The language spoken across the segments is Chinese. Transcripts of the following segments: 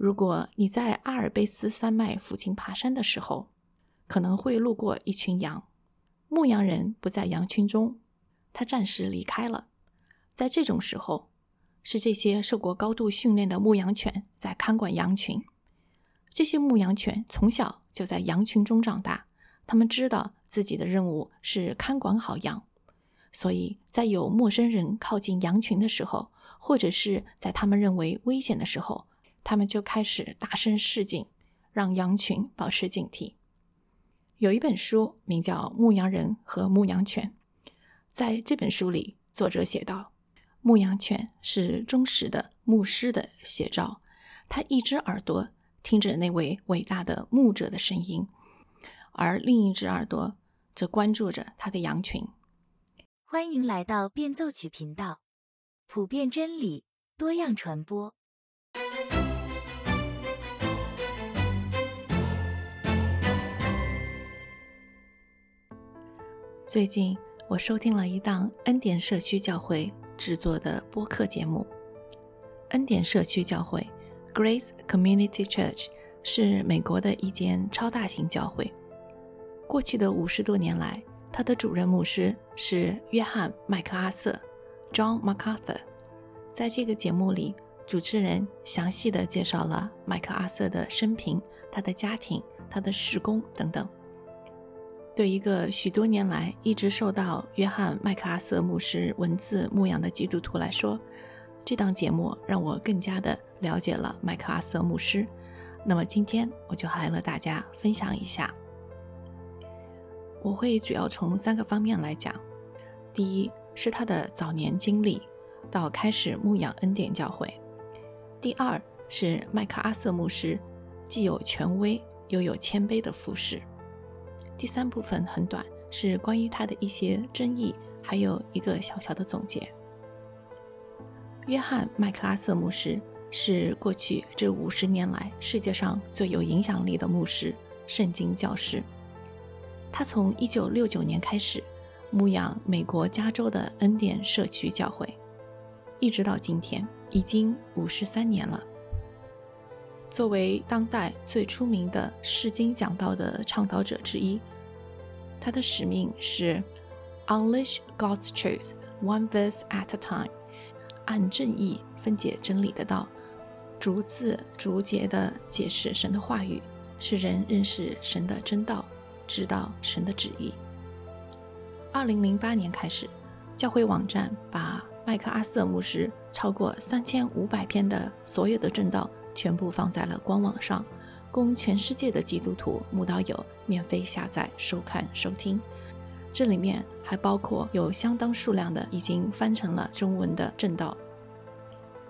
如果你在阿尔卑斯山脉附近爬山的时候，可能会路过一群羊。牧羊人不在羊群中，他暂时离开了。在这种时候，是这些受过高度训练的牧羊犬在看管羊群。这些牧羊犬从小就在羊群中长大，他们知道自己的任务是看管好羊。所以在有陌生人靠近羊群的时候，或者是在他们认为危险的时候，他们就开始大声示警，让羊群保持警惕。有一本书名叫《牧羊人和牧羊犬》。在这本书里，作者写道，牧羊犬是忠实的牧师的写照，他一只耳朵听着那位伟大的牧者的声音，而另一只耳朵则关注着他的羊群。欢迎来到变奏曲频道，普遍真理，多样传播。最近我收听了一档恩典社区教会制作的播客节目。恩典社区教会 Grace Community Church 是美国的一间超大型教会。过去的50多年来，它的主任牧师是约翰·麦克阿瑟 John MacArthur。 在这个节目里，主持人详细地介绍了麦克阿瑟的生平、他的家庭、他的事工等等。对一个许多年来一直受到约翰·麦克阿瑟牧师文字牧养的基督徒来说，这档节目让我更加的了解了麦克阿瑟牧师。那么今天我就来和大家分享一下。我会主要从3个方面来讲。第一是他的早年经历到开始牧养恩典教会。第二是麦克阿瑟牧师既有权威又有谦卑的服侍。第3部分很短，是关于他的一些争议，还有一个小小的总结。约翰·麦克阿瑟牧师是过去这50年来世界上最有影响力的牧师、圣经教师。他从1969年开始牧养美国加州的恩典社区教会，一直到今天，已经53年了。作为当代最出名的释经讲道的倡导者之一，他的使命是 Unleash God's Truth One Verse at a Time， 按正义分解真理的道，逐字逐节地解释神的话语，使人认识神的真道，知道神的旨意。2008年开始，教会网站把麦克阿瑟牧师超过3500篇的所有的正道全部放在了官网上，供全世界的基督徒慕道友免费下载、收看、收听。这里面还包括有相当数量的已经翻成了中文的正道。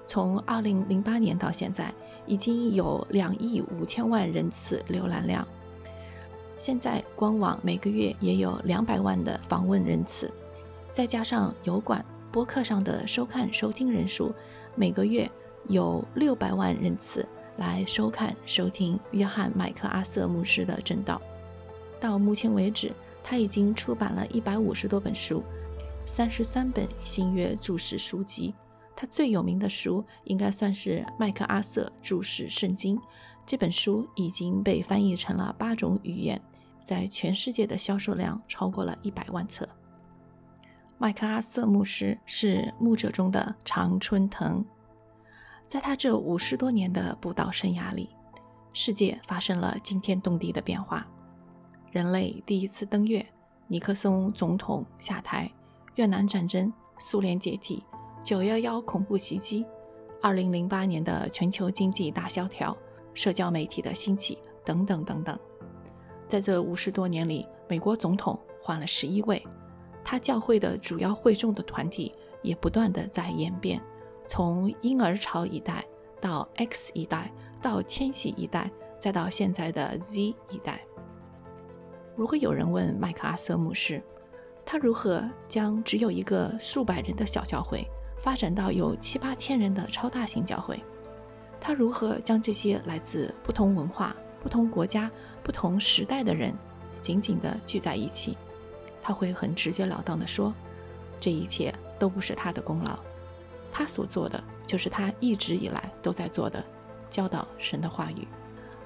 从2008年到现在，已经有2.5亿人次浏览量。现在官网每个月也有200万的访问人次，再加上油管、播客上的收看、收听人数，每个月有600万人次来收看收听约翰·麦克阿瑟牧师的正道。到目前为止，他已经出版了150多本书，33本新约注释书籍。他最有名的书应该算是麦克阿瑟注释圣经，这本书已经被翻译成了8种语言，在全世界的销售量超过了100万册。麦克阿瑟牧师是牧者中的常春藤。在他这50多年的布道生涯里，世界发生了惊天动地的变化。人类第一次登月，尼克松总统下台，越南战争，苏联解体，911恐怖袭击，2008年的全球经济大萧条，社交媒体的兴起等等等等。在这50多年里，美国总统换了11位，他教会的主要会众的团体也不断地在演变，从婴儿潮一代到 X 一代，到千禧一代，再到现在的 Z 一代。如果有人问麦克阿瑟牧师，他如何将只有一个数百人的小教会发展到有7-8千人的超大型教会？他如何将这些来自不同文化、不同国家、不同时代的人紧紧地聚在一起？他会很直截了当地说，这一切都不是他的功劳。他所做的就是他一直以来都在做的，教导神的话语，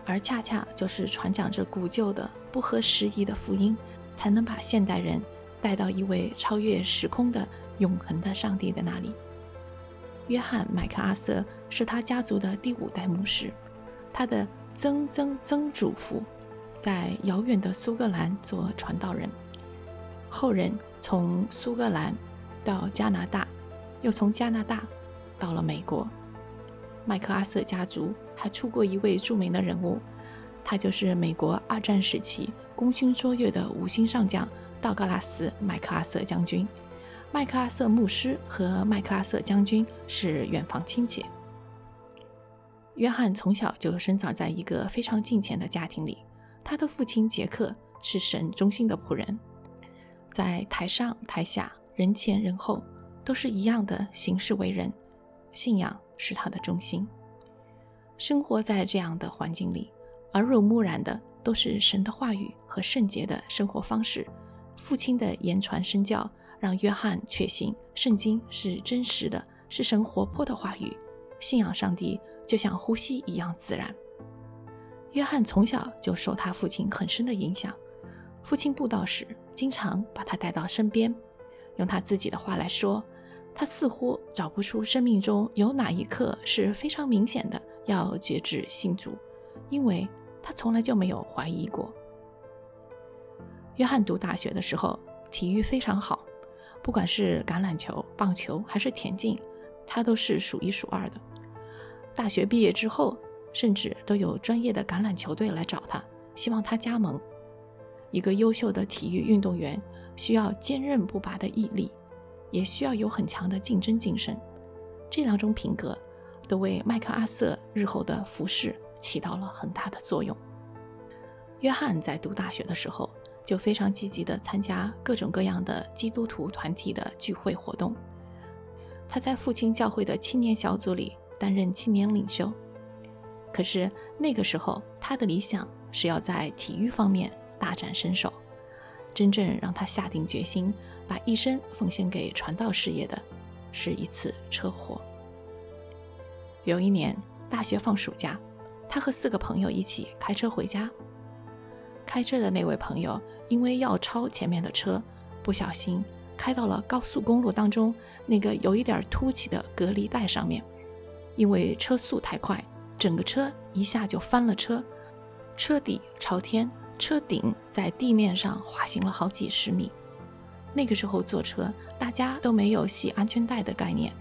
而恰恰就是传讲着古旧的不合时宜的福音，才能把现代人带到一位超越时空的永恒的上帝的那里。约翰·麦克阿瑟是他家族的第5代牧师，他的曾曾曾祖父在遥远的苏格兰做传道人，后人从苏格兰到加拿大，又从加拿大到了美国。麦克阿瑟家族还出过一位著名的人物，他就是美国2战时期功勋卓越的五星上将道格拉斯·麦克阿瑟将军。麦克阿瑟牧师和麦克阿瑟将军是远房亲戚。约翰从小就生长在一个非常敬虔的家庭里，他的父亲杰克是神忠心的仆人，在台上台下人前人后都是一样的行事为人，信仰是他的中心。生活在这样的环境里，耳濡目染的都是神的话语和圣洁的生活方式。父亲的言传身教让约翰确信圣经是真实的，是神活泼的话语，信仰上帝就像呼吸一样自然。约翰从小就受他父亲很深的影响，父亲布道时经常把他带到身边。用他自己的话来说，他似乎找不出生命中有哪一刻是非常明显的要决志信主，因为他从来就没有怀疑过。约翰读大学的时候，体育非常好，不管是橄榄球、棒球还是田径，他都是数1数2的。大学毕业之后，甚至都有专业的橄榄球队来找他，希望他加盟。一个优秀的体育运动员需要坚韧不拔的毅力，也需要有很强的竞争精神，这2种品格都为麦克阿瑟日后的服侍起到了很大的作用。约翰在读大学的时候就非常积极地参加各种各样的基督徒团体的聚会活动，他在父亲教会的青年小组里担任青年领袖。可是那个时候他的理想是要在体育方面大展身手，真正让他下定决心把一生奉献给传道事业的是一次车祸。有一年大学放暑假，他和4个朋友一起开车回家，开车的那位朋友因为要超前面的车，不小心开到了高速公路当中那个有一点凸起的隔离带上面，因为车速太快，整个车一下就翻了车，车底朝天，车顶在地面上滑行了好几十米。那个时候坐车大家都没有系安全带的概念，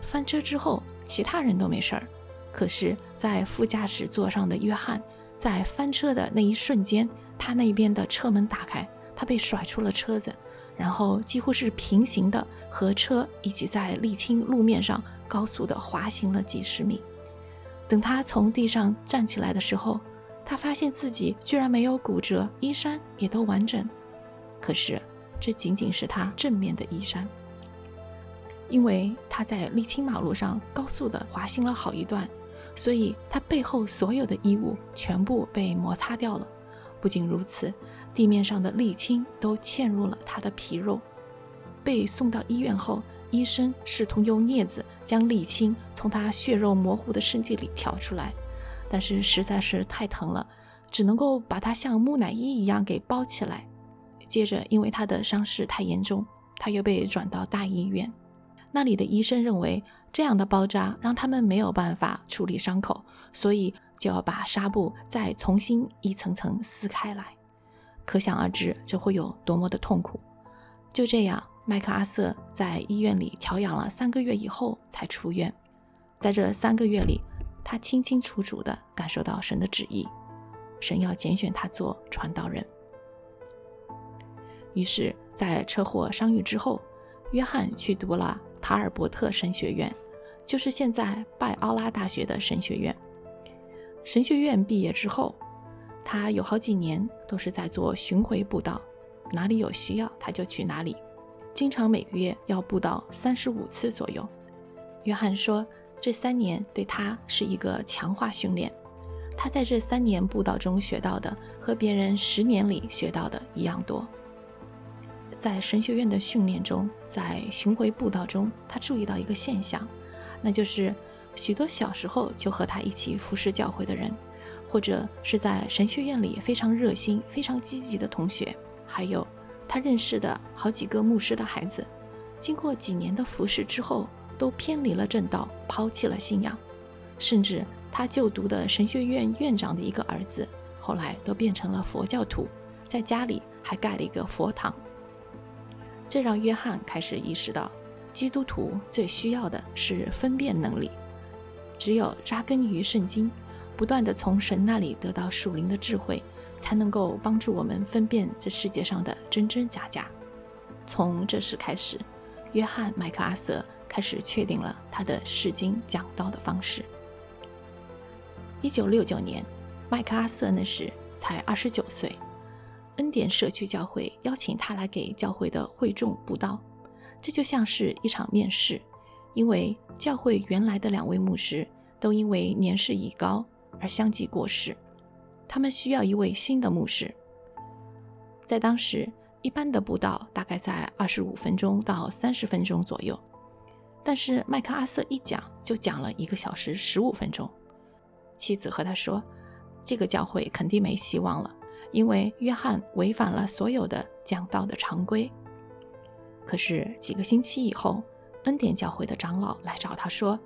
翻车之后其他人都没事儿，可是在副驾驶座上的约翰在翻车的那一瞬间，他那边的车门打开，他被甩出了车子，然后几乎是平行的和车一起在沥青路面上高速的滑行了几十米。等他从地上站起来的时候，他发现自己居然没有骨折，衣衫也都完整，可是这仅仅是他正面的衣衫，因为他在沥青马路上高速的滑行了好一段，所以他背后所有的衣物全部被摩擦掉了。不仅如此，地面上的沥青都嵌入了他的皮肉。被送到医院后，医生试图用镊子将沥青从他血肉模糊的身体里挑出来，但是实在是太疼了，只能够把他像木乃伊一样给包起来。接着因为他的伤势太严重，他又被转到大医院，那里的医生认为这样的包扎让他们没有办法处理伤口，所以就要把纱布再重新一层层撕开来，可想而知这会有多么的痛苦。就这样，麦克阿瑟在医院里调养了3个月以后才出院。在这3个月里，他清清楚楚地感受到神的旨意，神要拣选他做传道人。于是在车祸伤愈之后，约翰去读了塔尔伯特神学院，就是现在拜奥拉大学的神学院。神学院毕业之后，他有好几年都是在做巡回布道，哪里有需要他就去哪里，经常每个月要布道35次左右。约翰说这3年对他是一个强化训练，他在这3年布道中学到的和别人10年里学到的一样多。在神学院的训练中，在巡回布道中，他注意到一个现象，那就是许多小时候就和他一起服侍教会的人，或者是在神学院里非常热心非常积极的同学，还有他认识的好几个牧师的孩子，经过几年的服侍之后都偏离了正道，抛弃了信仰，甚至他就读的神学院院长的一个儿子后来都变成了佛教徒，在家里还盖了一个佛堂。这让约翰开始意识到，基督徒最需要的是分辨能力，只有扎根于圣经，不断地从神那里得到属灵的智慧，才能够帮助我们分辨这世界上的真真假假。从这时开始，约翰麦克阿瑟开始确定了他的释经讲道的方式。1969年，麦克阿瑟那时才29岁，恩典社区教会邀请他来给教会的会众布道，这就像是一场面试，因为教会原来的两位牧师都因为年事已高而相继过世，他们需要一位新的牧师。在当时，一般的布道大概在25分钟到30分钟左右，但是麦克阿瑟一讲就讲了1小时15分钟。妻子和他说，这个教会肯定没希望了，因为约翰违反了所有的讲道的常规。可是几个星期以后，恩典教会的长老来找他说，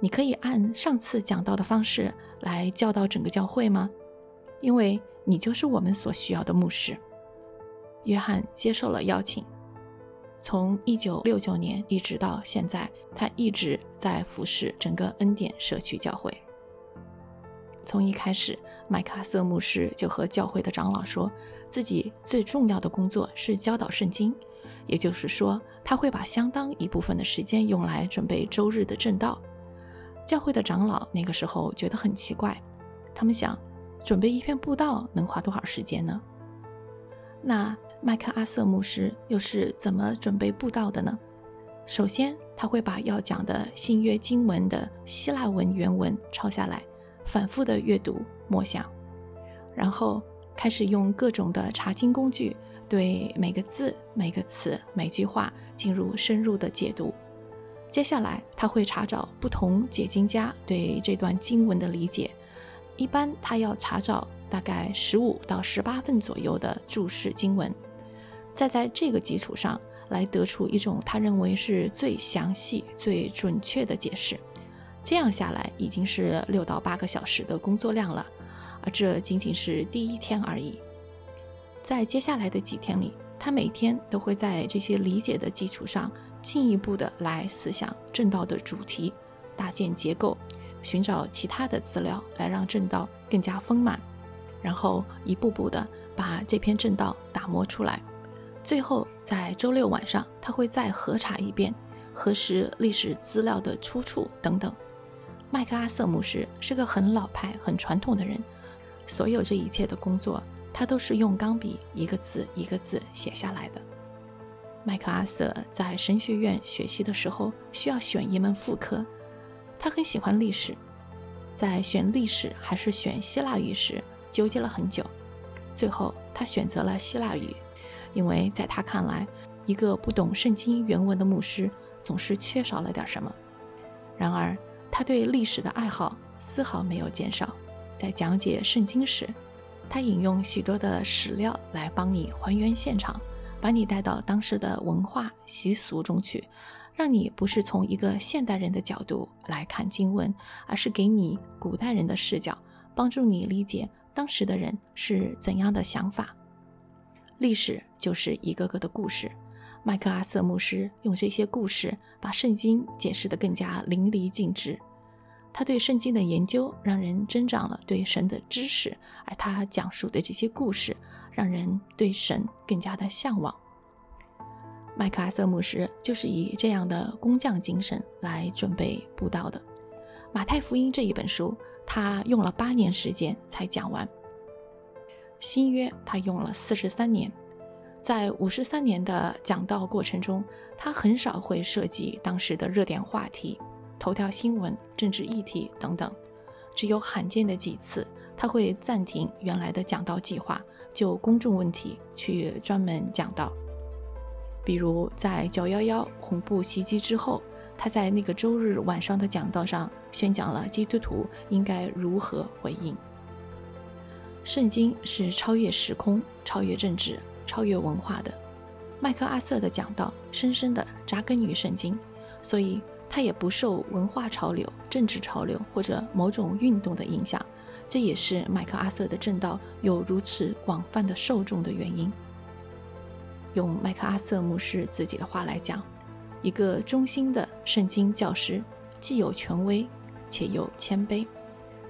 你可以按上次讲道的方式来教导整个教会吗？因为你就是我们所需要的牧师。约翰接受了邀请，从1969年一直到现在，他一直在服侍整个恩典社区教会。从一开始，麦克阿瑟牧师就和教会的长老说，自己最重要的工作是教导圣经，也就是说，他会把相当一部分的时间用来准备周日的正道。教会的长老那个时候觉得很奇怪，他们想，准备一篇布道能花多少时间呢？那麦克阿瑟牧师又是怎么准备布道的呢？首先，他会把要讲的新约经文的希腊文原文抄下来，反复的阅读默想，然后开始用各种的查经工具对每个字每个词每句话进入深入的解读。接下来他会查找不同解经家对这段经文的理解，一般他要查找大概15到18份左右的注释经文，再在这个基础上来得出一种他认为是最详细最准确的解释。这样下来已经是6到8个小时的工作量了，而这仅仅是第一天而已。在接下来的几天里，他每天都会在这些理解的基础上进一步的来思想正道的主题，搭建结构，寻找其他的资料来让正道更加丰满，然后一步步的把这篇正道打磨出来。最后在周六晚上，他会再核查一遍，核实历史资料的出处等等。麦克阿瑟牧师是个很老派很传统的人，所有这一切的工作他都是用钢笔一个字一个字写下来的。麦克阿瑟在神学院学习的时候需要选一门副科，他很喜欢历史，在选历史还是选希腊语时纠结了很久，最后他选择了希腊语，因为在他看来，一个不懂圣经原文的牧师总是缺少了点什么。然而他对历史的爱好丝毫没有减少，在讲解圣经时，他引用许多的史料来帮你还原现场，把你带到当时的文化习俗中去，让你不是从一个现代人的角度来看经文，而是给你古代人的视角，帮助你理解当时的人是怎样的想法。历史就是一个个的故事，麦克阿瑟牧师用这些故事把圣经解释得更加淋漓尽致。他对圣经的研究让人增长了对神的知识，而他讲述的这些故事让人对神更加的向往。麦克阿瑟牧师就是以这样的工匠精神来准备布道的。马太福音这一本书他用了8年时间才讲完，新约他用了43年。在53年的讲道过程中，他很少会涉及当时的热点话题、头条新闻、政治议题等等，只有罕见的几次，他会暂停原来的讲道计划，就公众问题去专门讲道。比如在911恐怖袭击之后，他在那个周日晚上的讲道上宣讲了基督徒应该如何回应。圣经是超越时空、超越政治、超越文化的。麦克阿瑟的讲道深深地扎根于圣经，所以他也不受文化潮流、政治潮流或者某种运动的影响，这也是麦克阿瑟的正道有如此广泛的受众的原因。用麦克阿瑟牧师自己的话来讲，一个忠心的圣经教师既有权威且有谦卑。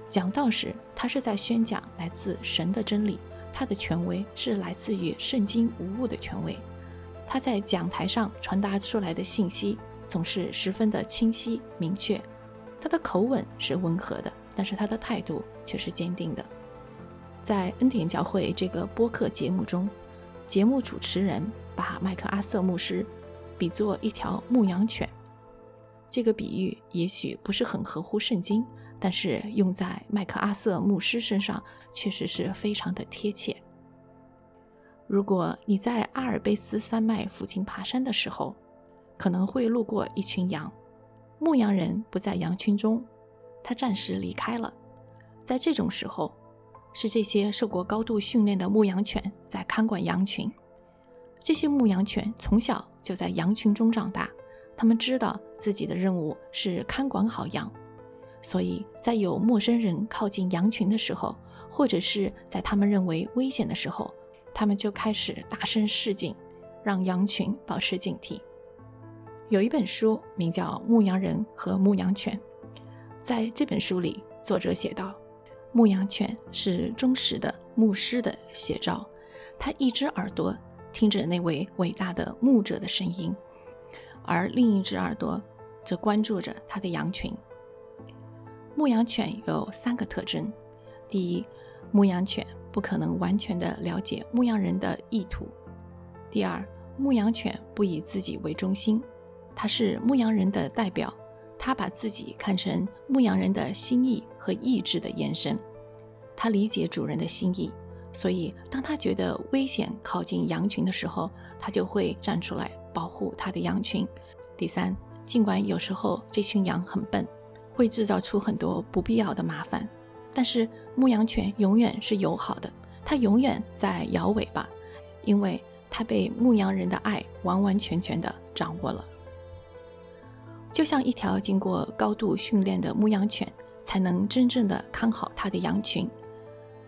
讲道时，他是在宣讲来自神的真理，他的权威是来自于圣经无误的权威。他在讲台上传达出来的信息总是十分的清晰明确，他的口吻是温和的，但是他的态度却是坚定的。在恩典教会这个播客节目中，节目主持人把麦克阿瑟牧师比作一条牧羊犬，这个比喻也许不是很合乎圣经，但是用在麦克阿瑟牧师身上确实是非常的贴切。如果你在阿尔卑斯山脉附近爬山的时候，可能会路过一群羊，牧羊人不在羊群中，他暂时离开了。在这种时候，是这些受过高度训练的牧羊犬在看管羊群。这些牧羊犬从小就在羊群中长大，他们知道自己的任务是看管好羊，所以在有陌生人靠近羊群的时候，或者是在他们认为危险的时候，他们就开始大声示警，让羊群保持警惕。有一本书名叫《牧羊人和牧羊犬》，在这本书里，作者写道，牧羊犬是忠实的牧师的写照，他一只耳朵听着那位伟大的牧者的声音，而另一只耳朵则关注着他的羊群。牧羊犬有3个特征：第一，牧羊犬不可能完全地了解牧羊人的意图；第二，牧羊犬不以自己为中心，它是牧羊人的代表，他把自己看成牧羊人的心意和意志的延伸。他理解主人的心意，所以当他觉得危险靠近羊群的时候，他就会站出来保护他的羊群。第三，尽管有时候这群羊很笨，会制造出很多不必要的麻烦，但是牧羊犬永远是友好的，它永远在摇尾巴，因为他被牧羊人的爱完完全全地掌握了。就像一条经过高度训练的牧羊犬才能真正地看好它的羊群，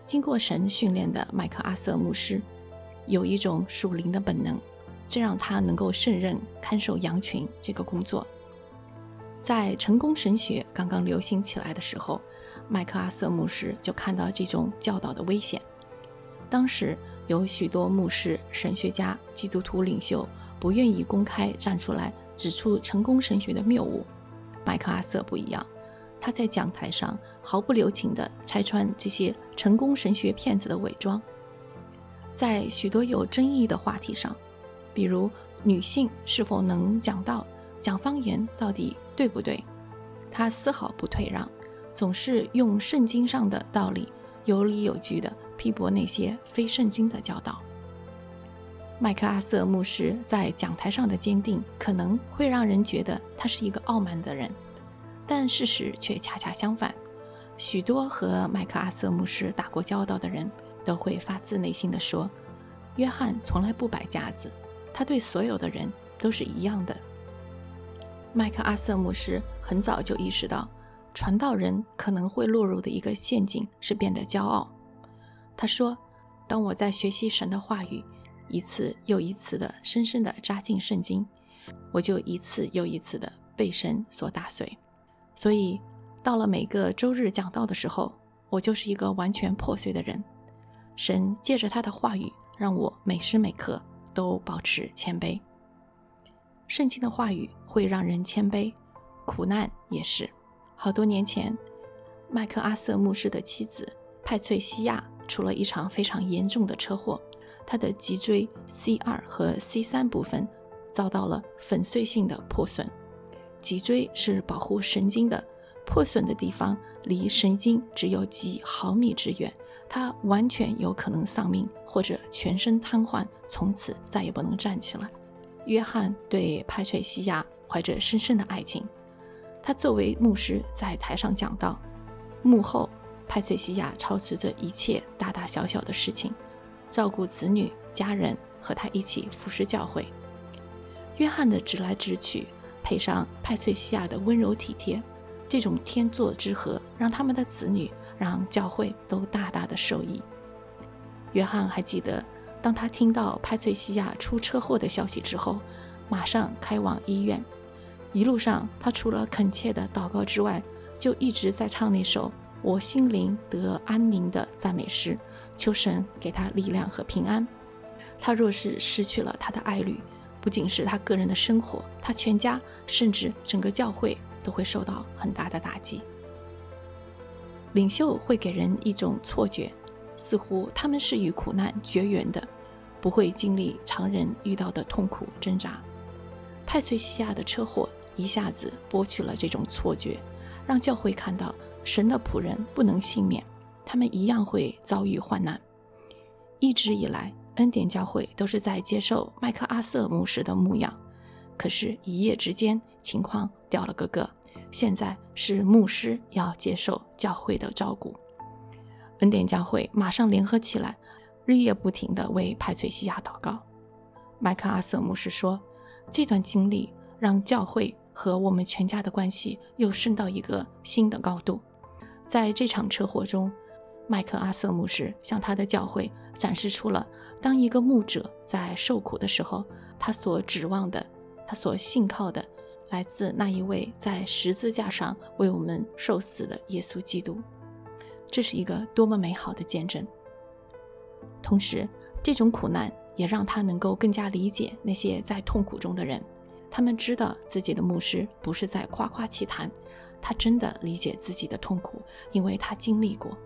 经过神训练的麦克阿瑟牧师有一种属灵的本能，这让他能够胜任看守羊群这个工作。在成功神学刚刚流行起来的时候，麦克阿瑟牧师就看到这种教导的危险。当时有许多牧师、神学家、基督徒领袖不愿意公开站出来指出成功神学的谬误。麦克阿瑟不一样，他在讲台上毫不留情地拆穿这些成功神学骗子的伪装。在许多有争议的话题上，比如女性是否能讲道、讲方言到底对不对，他丝毫不退让，总是用圣经上的道理有理有据地批驳那些非圣经的教导。麦克阿瑟牧师在讲台上的坚定可能会让人觉得他是一个傲慢的人，但事实却恰恰相反，许多和麦克阿瑟牧师打过交道的人都会发自内心地说，约翰从来不摆架子，他对所有的人都是一样的。麦克阿瑟牧师很早就意识到，传道人可能会落入的一个陷阱是变得骄傲。他说，当我在学习神的话语，一次又一次地深深地扎进圣经，我就一次又一次地被神所打碎。所以到了每个周日讲道的时候，我就是一个完全破碎的人。神借着他的话语让我每时每刻都保持谦卑。圣经的话语会让人谦卑，苦难也是。好多年前，麦克阿瑟牧师的妻子派翠西亚出了一场非常严重的车祸，他的脊椎 C2 和 C3 部分遭到了粉碎性的破损。脊椎是保护神经的，破损的地方离神经只有几毫米之远，他完全有可能丧命或者全身瘫痪，从此再也不能站起来。约翰对派翠西亚怀着深深的爱情，他作为牧师在台上讲道，幕后派翠西亚操持着一切大大小小的事情，照顾子女家人，和他一起服侍教会。约翰的直来直去配上派翠西亚的温柔体贴，这种天作之合让他们的子女让教会都大大的受益。约翰还记得当他听到派翠西亚出车祸的消息之后，马上开往医院。一路上他除了恳切的祷告之外，就一直在唱那首我心灵得安宁的赞美诗，求神给他力量和平安。他若是失去了他的爱侣，不仅是他个人的生活，他全家甚至整个教会都会受到很大的打击。领袖会给人一种错觉，似乎他们是与苦难绝缘的，不会经历常人遇到的痛苦挣扎。派翠西亚的车祸一下子剥去了这种错觉，让教会看到神的仆人不能幸免，他们一样会遭遇患难。一直以来恩典教会都是在接受麦克阿瑟牧师的牧养，可是一夜之间情况掉了个个，现在是牧师要接受教会的照顾。恩典教会马上联合起来，日夜不停地为派翠西亚祷告。麦克阿瑟牧师说，这段经历让教会和我们全家的关系又升到一个新的高度。在这场车祸中，麦克阿瑟牧师向他的教会展示出了当一个牧者在受苦的时候，他所指望的，他所信靠的，来自那一位在十字架上为我们受死的耶稣基督。这是一个多么美好的见证。同时，这种苦难也让他能够更加理解那些在痛苦中的人，他们知道自己的牧师不是在夸夸其谈，他真的理解自己的痛苦，因为他经历过。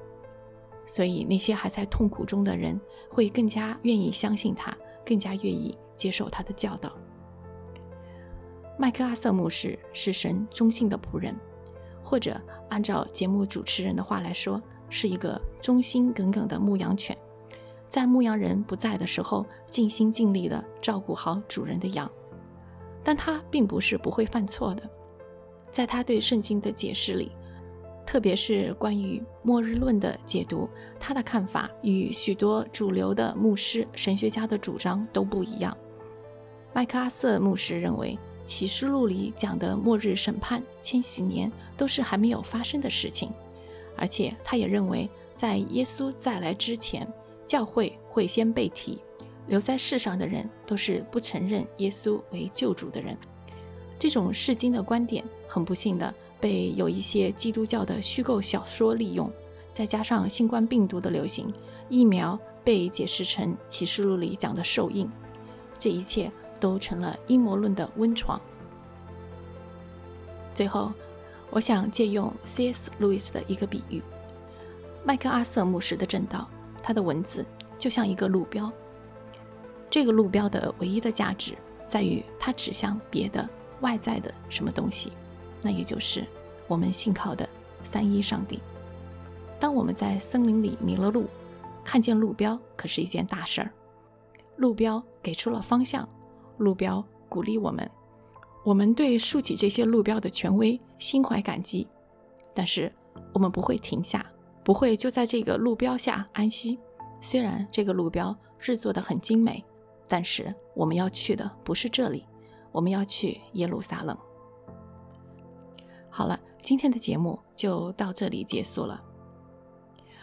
所以那些还在痛苦中的人会更加愿意相信他，更加愿意接受他的教导。麦克阿瑟牧师是神忠信的仆人，或者按照节目主持人的话来说，是一个忠心耿耿的牧羊犬，在牧羊人不在的时候尽心尽力地照顾好主人的羊。但他并不是不会犯错的，在他对圣经的解释里，特别是关于末日论的解读，他的看法与许多主流的牧师神学家的主张都不一样。麦克阿瑟牧师认为，启示录里讲的末日审判、千禧年都是还没有发生的事情，而且他也认为在耶稣再来之前，教会会先被提，留在世上的人都是不承认耶稣为救主的人。这种世经的观点很不幸的被有一些基督教的虚构小说利用，再加上新冠病毒的流行，疫苗被解释成启示录里讲的受印，这一切都成了阴谋论的温床。最后，我想借用 C.S. Lewis 的一个比喻，麦克阿瑟牧师的正道，他的文字就像一个路标，这个路标的唯一的价值在于它指向别的外在的什么东西，那也就是我们信靠的三一上帝。当我们在森林里迷了路，看见路标可是一件大事儿。路标给出了方向，路标鼓励我们，我们对竖起这些路标的权威心怀感激，但是我们不会停下，不会就在这个路标下安息。虽然这个路标制作得很精美，但是我们要去的不是这里，我们要去耶路撒冷。好了，今天的节目就到这里结束了。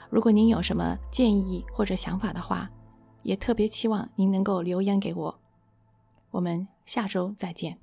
如果您有什么建议或者想法的话，也特别期望您能够留言给我。我们下周再见。